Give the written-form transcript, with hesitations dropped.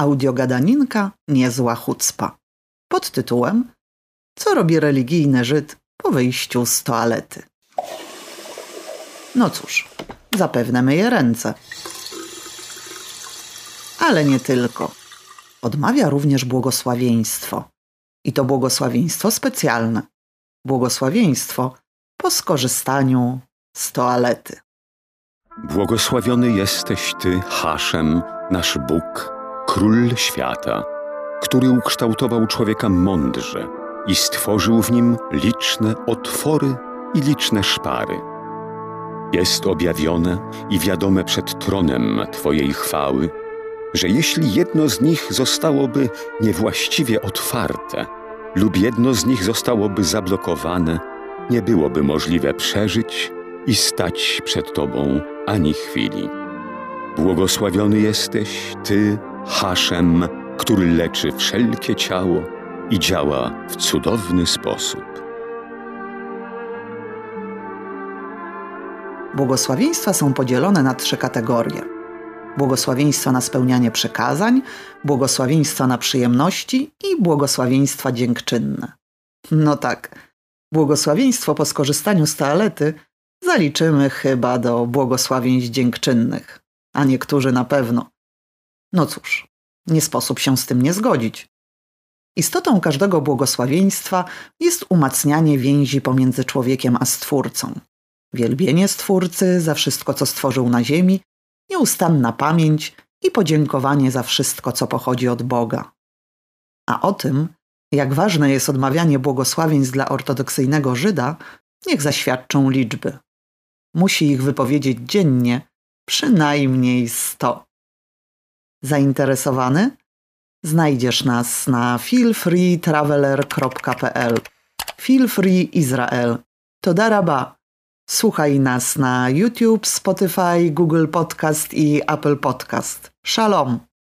Audiogadaninka Niezła Chucpa pod tytułem Co robi religijny Żyd po wyjściu z toalety? No cóż, zapewne myje ręce. Ale nie tylko. Odmawia również błogosławieństwo. I to błogosławieństwo specjalne. Błogosławieństwo po skorzystaniu z toalety. Błogosławiony jesteś Ty, Haszem, nasz Bóg, Król świata, który ukształtował człowieka mądrze i stworzył w nim liczne otwory i liczne szpary. Jest objawione i wiadome przed tronem Twojej chwały, że jeśli jedno z nich zostałoby niewłaściwie otwarte lub jedno z nich zostałoby zablokowane, nie byłoby możliwe przeżyć i stać przed Tobą ani chwili. Błogosławiony jesteś Ty, Haszem, który leczy wszelkie ciało i działa w cudowny sposób. Błogosławieństwa są podzielone na 3 kategorie. Błogosławieństwa na spełnianie przykazań, błogosławieństwa na przyjemności i błogosławieństwa dziękczynne. No tak, błogosławieństwo po skorzystaniu z toalety zaliczymy chyba do błogosławieństw dziękczynnych, a niektórzy na pewno. No cóż, nie sposób się z tym nie zgodzić. Istotą każdego błogosławieństwa jest umacnianie więzi pomiędzy człowiekiem a Stwórcą. Wielbienie Stwórcy za wszystko, co stworzył na ziemi, nieustanna pamięć i podziękowanie za wszystko, co pochodzi od Boga. A o tym, jak ważne jest odmawianie błogosławieństw dla ortodoksyjnego Żyda, niech zaświadczą liczby. Musi ich wypowiedzieć dziennie przynajmniej 100. Zainteresowany? Znajdziesz nas na feelfreetraveler.pl, Feel free Israel, Todaraba. Słuchaj nas na YouTube, Spotify, Google Podcast i Apple Podcast. Shalom!